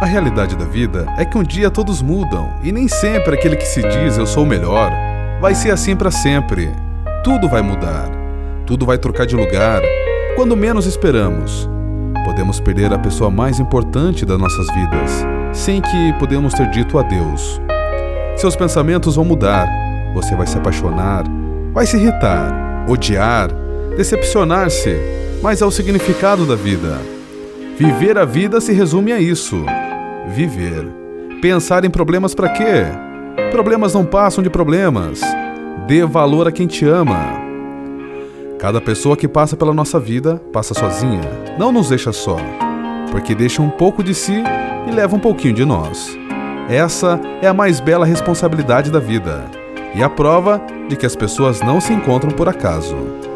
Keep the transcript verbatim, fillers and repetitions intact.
A realidade da vida é que um dia todos mudam e nem sempre aquele que se diz eu sou o melhor vai ser assim para sempre. Tudo vai mudar, tudo vai trocar de lugar, quando menos esperamos. Podemos perder a pessoa mais importante das nossas vidas, sem que podemos ter dito adeus. Seus pensamentos vão mudar, você vai se apaixonar, vai se irritar, odiar, decepcionar-se, mas é o significado da vida. Viver a vida se resume a isso. Viver. Pensar em problemas para quê? Problemas não passam de problemas. Dê valor a quem te ama. Cada pessoa que passa pela nossa vida passa sozinha. Não nos deixa só, porque deixa um pouco de si e leva um pouquinho de nós. Essa é a mais bela responsabilidade da vida e a prova de que as pessoas não se encontram por acaso.